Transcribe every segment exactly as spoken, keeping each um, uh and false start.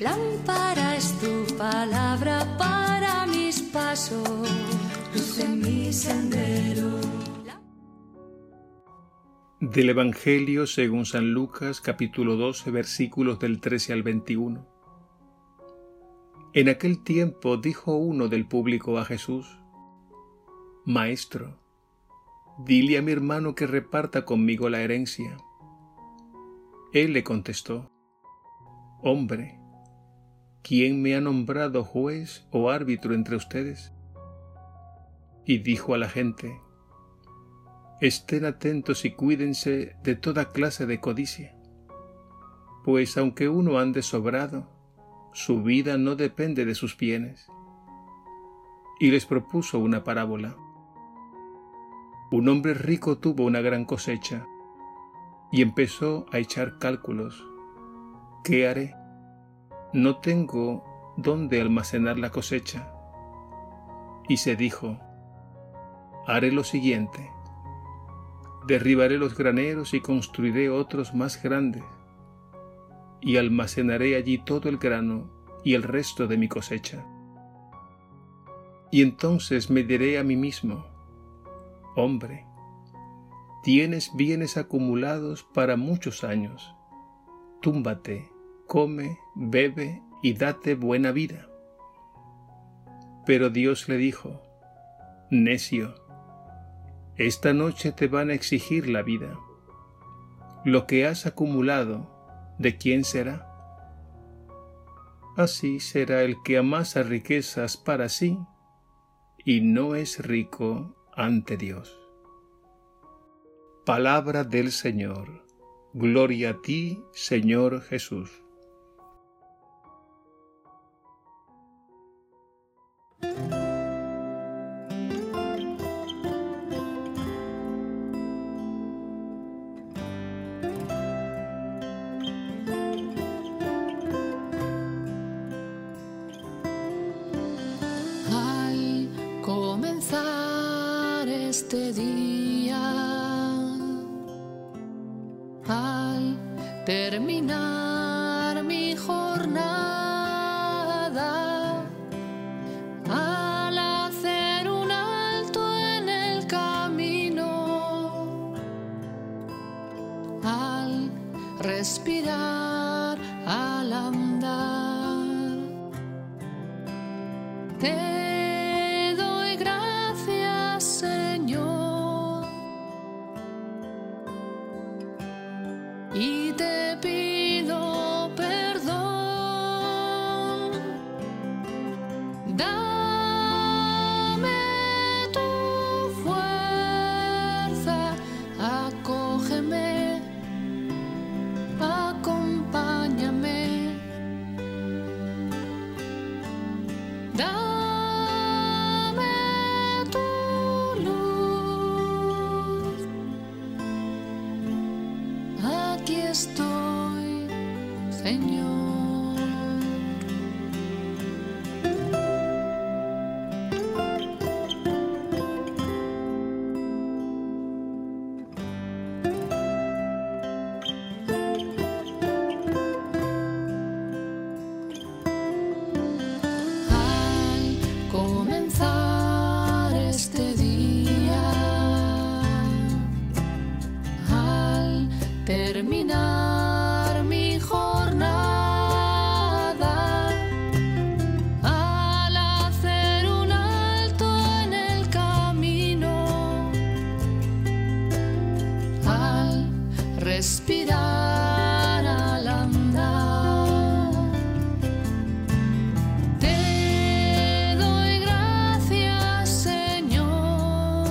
Lámpara es tu palabra para mis pasos, luz en mi sendero. Del Evangelio según San Lucas, capítulo doce, versículos del trece al veintiuno. En aquel tiempo dijo uno del público a Jesús: Maestro, dile a mi hermano que reparta conmigo la herencia. Él le contestó: Hombre, ¿quién me ha nombrado juez o árbitro entre ustedes? Y dijo a la gente: Estén atentos y cuídense de toda clase de codicia, pues aunque uno ande sobrado, su vida no depende de sus bienes. Y les propuso una parábola. Un hombre rico tuvo una gran cosecha y empezó a echar cálculos. ¿Qué haré? No tengo dónde almacenar la cosecha. Y se dijo: Haré lo siguiente. Derribaré los graneros y construiré otros más grandes, y almacenaré allí todo el grano y el resto de mi cosecha. Y entonces me diré a mí mismo: Hombre, tienes bienes acumulados para muchos años. Túmbate, come, bebe y date buena vida. Pero Dios le dijo: Necio, esta noche te van a exigir la vida. Lo que has acumulado, ¿de quién será? Así será el que amasa riquezas para sí y no es rico ante Dios. Palabra del Señor. Gloria a ti, Señor Jesús. Este día, al terminar mi jornada, al hacer un alto en el camino, al respirar, al andar, te y te pido perdón. Dame tu fuerza, acógeme, acompáñame. Dame tu luz. Aquí estoy, Señor. Al comenzar este día, al terminar respirar al andar, te doy gracias, Señor,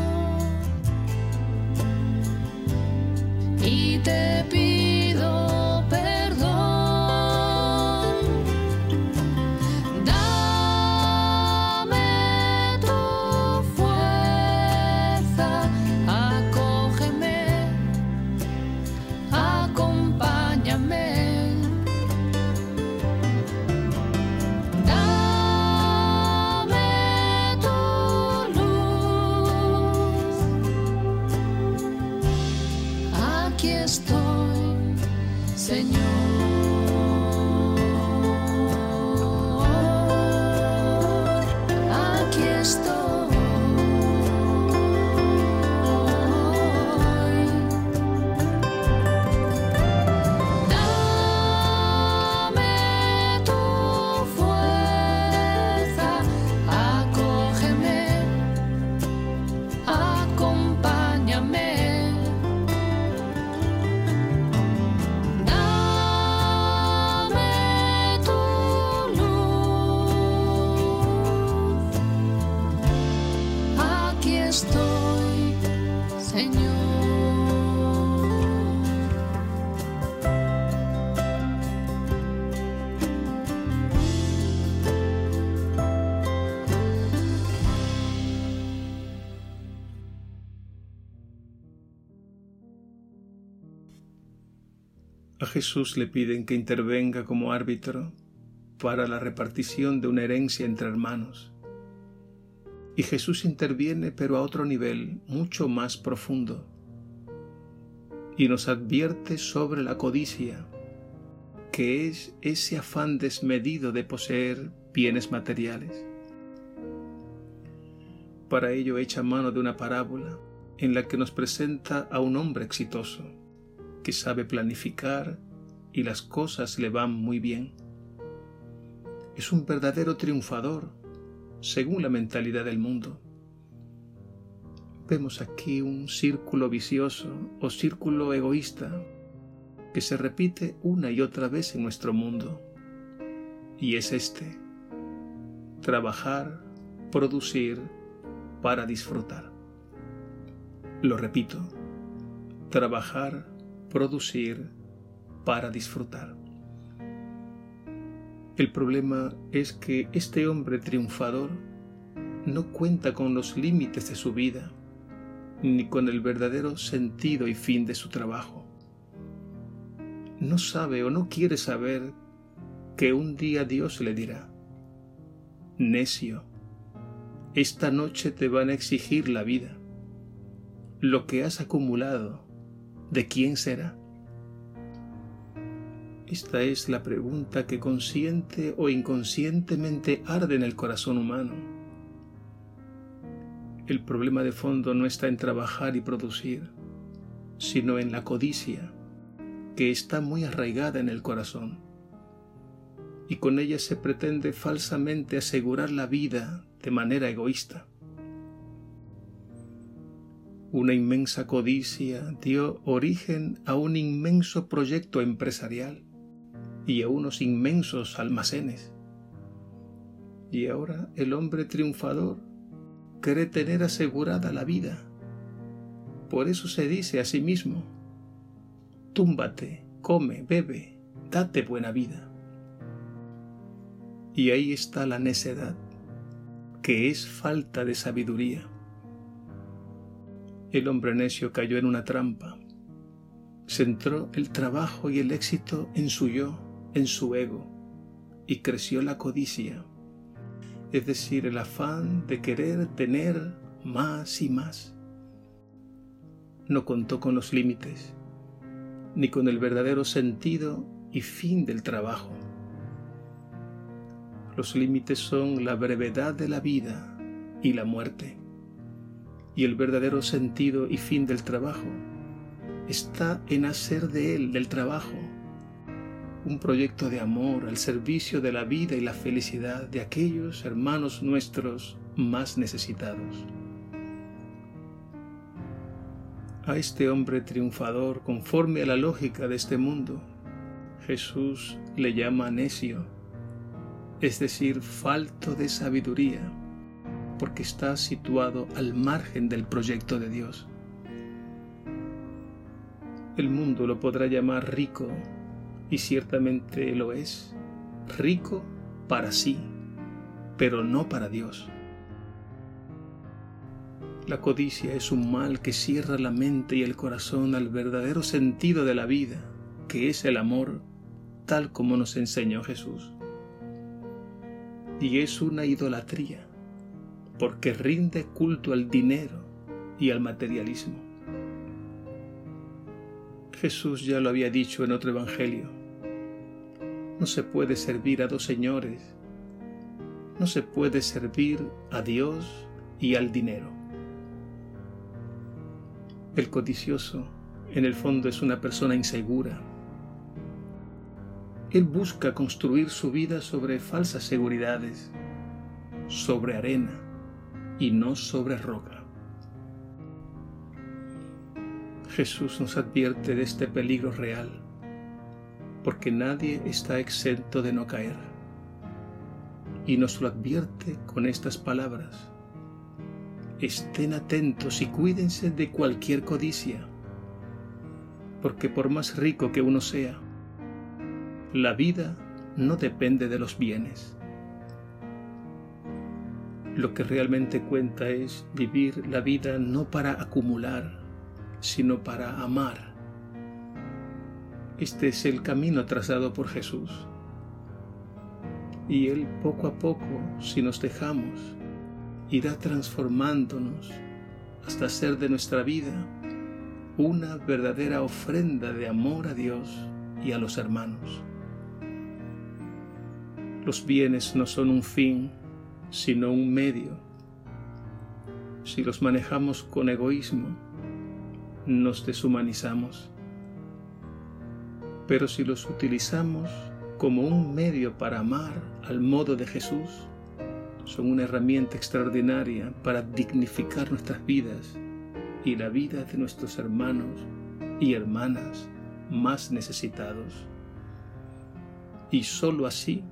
y te pido perdón. Dame tu fuerza, aquí estoy, Señor. A Jesús le piden que intervenga como árbitro para la repartición de una herencia entre hermanos. Y Jesús interviene, pero a otro nivel, mucho más profundo, y nos advierte sobre la codicia, que es ese afán desmedido de poseer bienes materiales. Para ello echa mano de una parábola en la que nos presenta a un hombre exitoso, que sabe planificar y las cosas le van muy bien. Es un verdadero triunfador, según la mentalidad del mundo. Vemos aquí un círculo vicioso o círculo egoísta que se repite una y otra vez en nuestro mundo. Y es este: trabajar, producir, para disfrutar. Lo repito, trabajar, producir, para disfrutar. El problema es que este hombre triunfador no cuenta con los límites de su vida, ni con el verdadero sentido y fin de su trabajo. No sabe o no quiere saber que un día Dios le dirá: necio, esta noche te van a exigir la vida. Lo que has acumulado, ¿de quién será? Esta es la pregunta que consciente o inconscientemente arde en el corazón humano. El problema de fondo no está en trabajar y producir, sino en la codicia, que está muy arraigada en el corazón. Y con ella se pretende falsamente asegurar la vida de manera egoísta. Una inmensa codicia dio origen a un inmenso proyecto empresarial y a unos inmensos almacenes. Y ahora el hombre triunfador cree tener asegurada la vida. Por eso se dice a sí mismo: túmbate, come, bebe, date buena vida. Y ahí está la necedad, que es falta de sabiduría. El hombre necio cayó en una trampa. Centró el trabajo y el éxito en su yo, en su ego, y creció la codicia, es decir, el afán de querer tener más y más. No contó con los límites, ni con el verdadero sentido y fin del trabajo. Los límites son la brevedad de la vida y la muerte. Y el verdadero sentido y fin del trabajo está en hacer de él, del trabajo, un proyecto de amor al servicio de la vida y la felicidad de aquellos hermanos nuestros más necesitados. A este hombre triunfador, conforme a la lógica de este mundo, Jesús le llama necio, es decir, falto de sabiduría, porque está situado al margen del proyecto de Dios. El mundo lo podrá llamar rico, y ciertamente lo es, rico para sí, pero no para Dios. La codicia es un mal que cierra la mente y el corazón al verdadero sentido de la vida, que es el amor, tal como nos enseñó Jesús. Y es una idolatría, porque rinde culto al dinero y al materialismo. Jesús ya lo había dicho en otro evangelio: no se puede servir a dos señores, no se puede servir a Dios y al dinero. El codicioso, en el fondo, es una persona insegura. Él busca construir su vida sobre falsas seguridades, sobre arena y no sobre roca. Jesús nos advierte de este peligro real, porque nadie está exento de no caer. Y nos lo advierte con estas palabras: estén atentos y cuídense de cualquier codicia, porque por más rico que uno sea, la vida no depende de los bienes. Lo que realmente cuenta es vivir la vida no para acumular, sino para amar. Este es el camino trazado por Jesús. Y Él poco a poco, si nos dejamos, irá transformándonos hasta hacer de nuestra vida una verdadera ofrenda de amor a Dios y a los hermanos. Los bienes no son un fin, sino un medio. Si los manejamos con egoísmo, nos deshumanizamos. Pero si los utilizamos como un medio para amar al modo de Jesús, son una herramienta extraordinaria para dignificar nuestras vidas y la vida de nuestros hermanos y hermanas más necesitados. Y solo así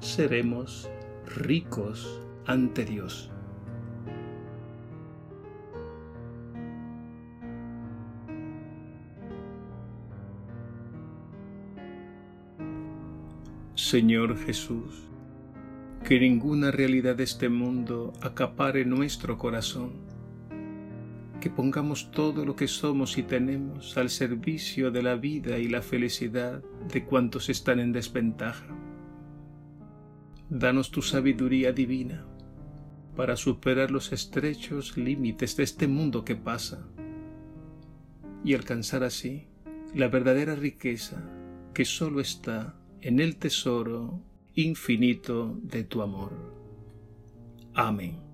seremos ricos ante Dios. Señor Jesús, que ninguna realidad de este mundo acapare nuestro corazón, que pongamos todo lo que somos y tenemos al servicio de la vida y la felicidad de cuantos están en desventaja. Danos tu sabiduría divina para superar los estrechos límites de este mundo que pasa y alcanzar así la verdadera riqueza que solo está en el tesoro infinito de tu amor. Amén.